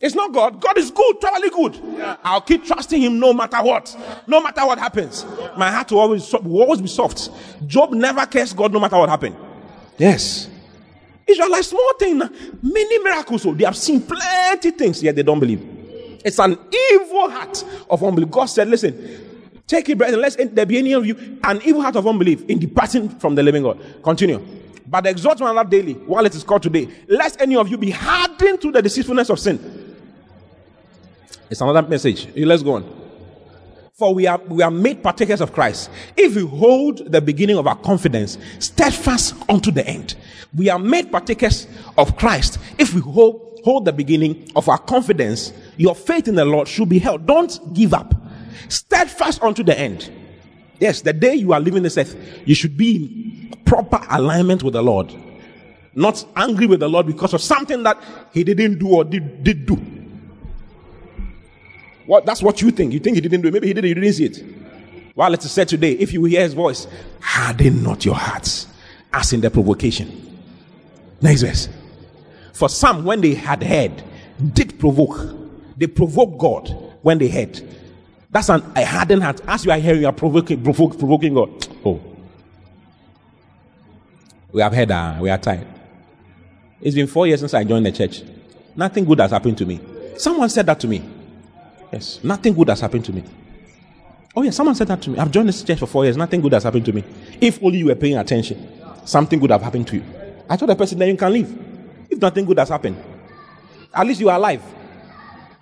It's not God. God is good, totally good. Yeah. I'll keep trusting him no matter what. No matter what happens. Yeah. My heart will always, will always be soft. Job never cursed God no matter what happened. Yes. Israelites, small thing. Many miracles. So they have seen plenty things, yet they don't believe. It's an evil heart of unbelief. God said, listen, take it, brethren, lest there be any of you an evil heart of unbelief in departing from the living God. Continue. But exhort one another daily, while it is called today, lest any of you be hardened to the deceitfulness of sin. It's another message. Let's go on. For we are we are made partakers of Christ, if we hold the beginning of our confidence steadfast unto the end. We are made partakers of Christ, if we hold, hold the beginning of our confidence. Your faith in the Lord should be held. Don't give up. Steadfast unto the end. Yes, the day you are leaving this earth, you should be in proper alignment with the Lord. Not angry with the Lord because of something that he didn't do or did, did do. What, that's what you think. You think he didn't do it. Maybe he did it, you didn't see it. Well, let's say today, if you hear his voice, harden not your hearts, as in the provocation. Next verse. For some, when they had heard, did provoke. They provoked God when they heard. That's an, a hardened heart. As you are here, you are provoking, provoke, provoking God. Oh. We have heard, uh, we are tired. It's been four years since I joined the church. Nothing good has happened to me. Someone said that to me. Yes, nothing good has happened to me. Oh yeah, someone said that to me. I've joined this church for four years. Nothing good has happened to me. If only you were paying attention, something good would have happened to you. I told the person, then you can leave. If nothing good has happened, at least you are alive.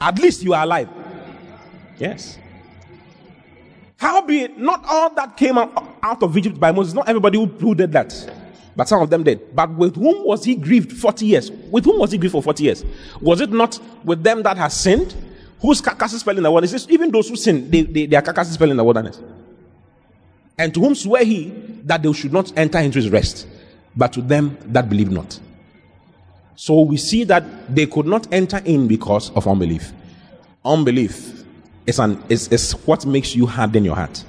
At least you are alive. Yes. Howbeit, not all that came out of Egypt by Moses, not everybody who, who did that, but some of them did. But with whom was he grieved forty years? With whom was he grieved for forty years? Was it not with them that has sinned, whose carcasses fell in the wilderness? Even those who sinned, they, they, their carcasses fell in the wilderness. And to whom swear he that they should not enter into his rest, but to them that believe not. So we see that they could not enter in because of unbelief. Unbelief. It's, an, it's, it's what makes you harden your heart.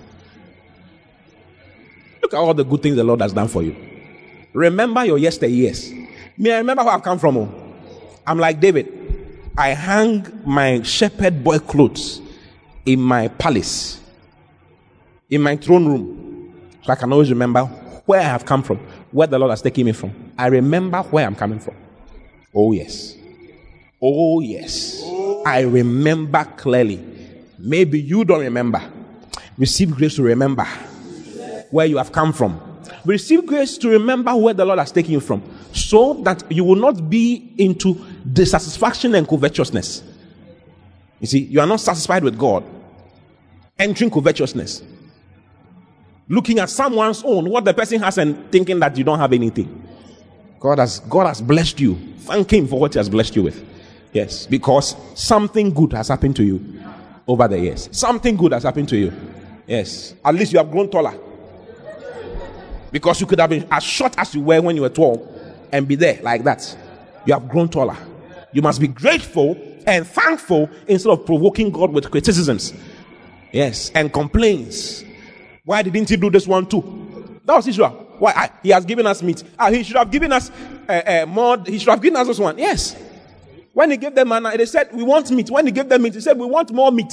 Look at all the good things the Lord has done for you. Remember your yesteryears. Me, I remember where I've come from. Oh. I'm like David. I hung my shepherd boy clothes in my palace, in my throne room. So I can always remember where I have come from, where the Lord has taken me from. I remember where I'm coming from. Oh, yes. Oh, yes. I remember clearly. Maybe you don't remember. Receive grace to remember where you have come from. Receive grace to remember where the Lord has taken you from, so that you will not be into dissatisfaction and covetousness. You see, you are not satisfied with God. Entering covetousness. Looking at someone's own, what the person has, and thinking that you don't have anything. God has, God has blessed you. Thank him for what he has blessed you with. Yes, because something good has happened to you. Over the years, something good has happened to you. Yes, at least you have grown taller, because you could have been as short as you were when you were twelve and be there like that. You have grown taller. You must be grateful and thankful instead of provoking God with criticisms. Yes, and complaints. Why didn't he do this one too? That was Israel. Why? I, he has given us meat. Ah, he should have given us uh, uh, more. He should have given us this one. Yes. When he gave them manna, they said, we want meat. When he gave them meat, they said, we want more meat.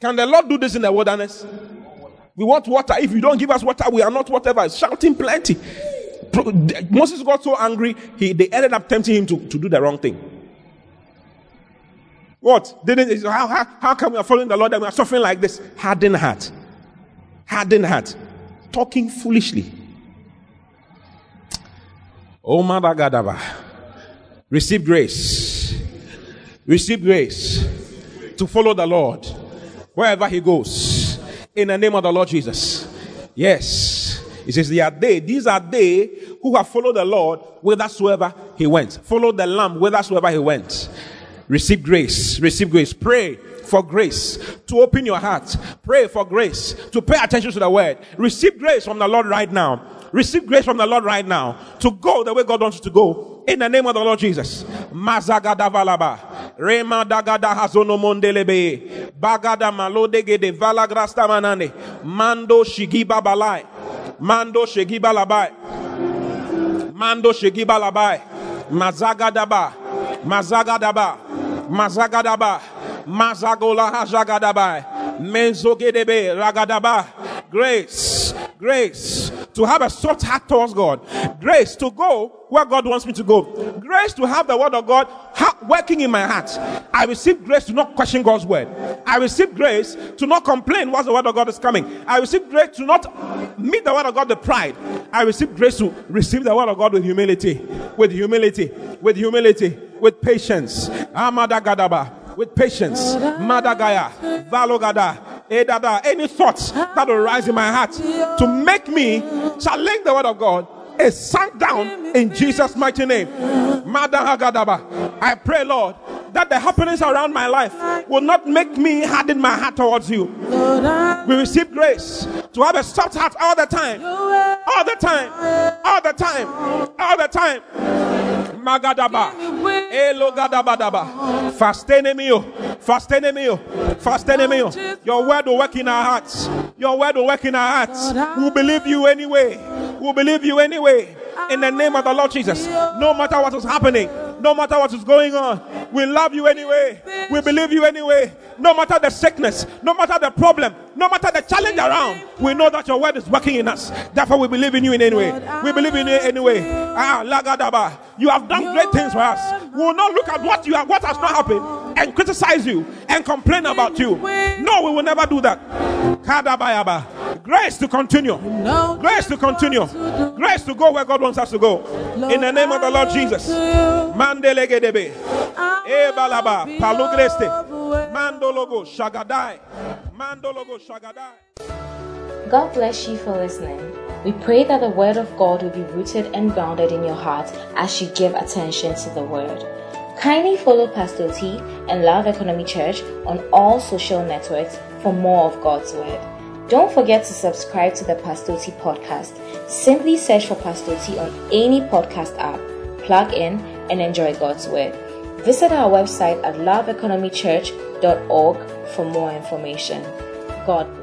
Can the Lord do this in the wilderness? We want water. If you don't give us water, we are not whatever. Shouting plenty. Moses got so angry, he they ended up tempting him to, to do the wrong thing. What? Didn't how, how, how come we are following the Lord and we are suffering like this? Hardened heart. Hardened heart. Talking foolishly. Oh, Mother Gadaba. Receive grace. Receive grace to follow the Lord wherever he goes. In the name of the Lord Jesus. Yes. It says they are they. These are they who have followed the Lord whithersoever he went. Follow the Lamb whithersoever he went. Receive grace. Receive grace. Pray for grace to open your heart. Pray for grace to pay attention to the word. Receive grace from the Lord right now. Receive grace from the Lord right now to go the way God wants you to go. In the name of the Lord Jesus. Mazagadavalaba. Rema dagada hazono mondelebe. Bagada malodegede valagrasta manane. Mando shigiba balai. Mando shigiba labai. Mando shigiba labai. Mazagadaba. Mazagadaba. Mazagadaba, Mazagola Hajagadaba, Menzogedebe, Ragadaba, grace, grace to have a soft heart towards God, grace to go where God wants me to go, grace to have the word of God ha- working in my heart. I receive grace to not question God's word. I receive grace to not complain whilst the word of God is coming. I receive grace to not meet the word of God with pride. I receive grace to receive the word of God with humility, with humility, with humility. With patience, Amadagadaba. With patience, Madagaya, Valogada, Edada. Any thoughts that will rise in my heart to make me challenge the word of God is sunk down in Jesus' mighty name. Madagadaba. I pray, Lord, that the happenings around my life will not make me harden my heart towards you. We receive grace to have a soft heart all the time, all the time, all the time, all the time. Magadaba, Elo Gadabadaba, Fastenemio, Fastenemio, Fastenemio. Your word will work in our hearts. Your word will work in our hearts. We'll believe you anyway. We'll believe you anyway. In the name of the Lord Jesus. No matter what is happening, no matter what is going on, we love you anyway. We believe you anyway. No matter the sickness, no matter the problem, no matter the challenge around, we know that your word is working in us. Therefore, we believe in you in any way. We believe in you anyway. Ah, Lagadaba. You have done great things for us. We will not look at what you have, what has not happened, and criticize you and complain about you. No, we will never do that. Kadabayaba. Grace to continue. Grace to continue. Grace to go where God wants us to go. In the name of the Lord Jesus. Mandelegedebe. Ebalaba. Palugreste. Mandologo Shagadai. Mandologo Shagadai. God bless you for listening. We pray that the Word of God will be rooted and grounded in your heart as you give attention to the Word. Kindly follow Pastor T and Love Economy Church on all social networks for more of God's Word. Don't forget to subscribe to the Pastor T podcast. Simply search for Pastor T on any podcast app, plug in, and enjoy God's Word. Visit our website at love economy church dot org for more information. God bless.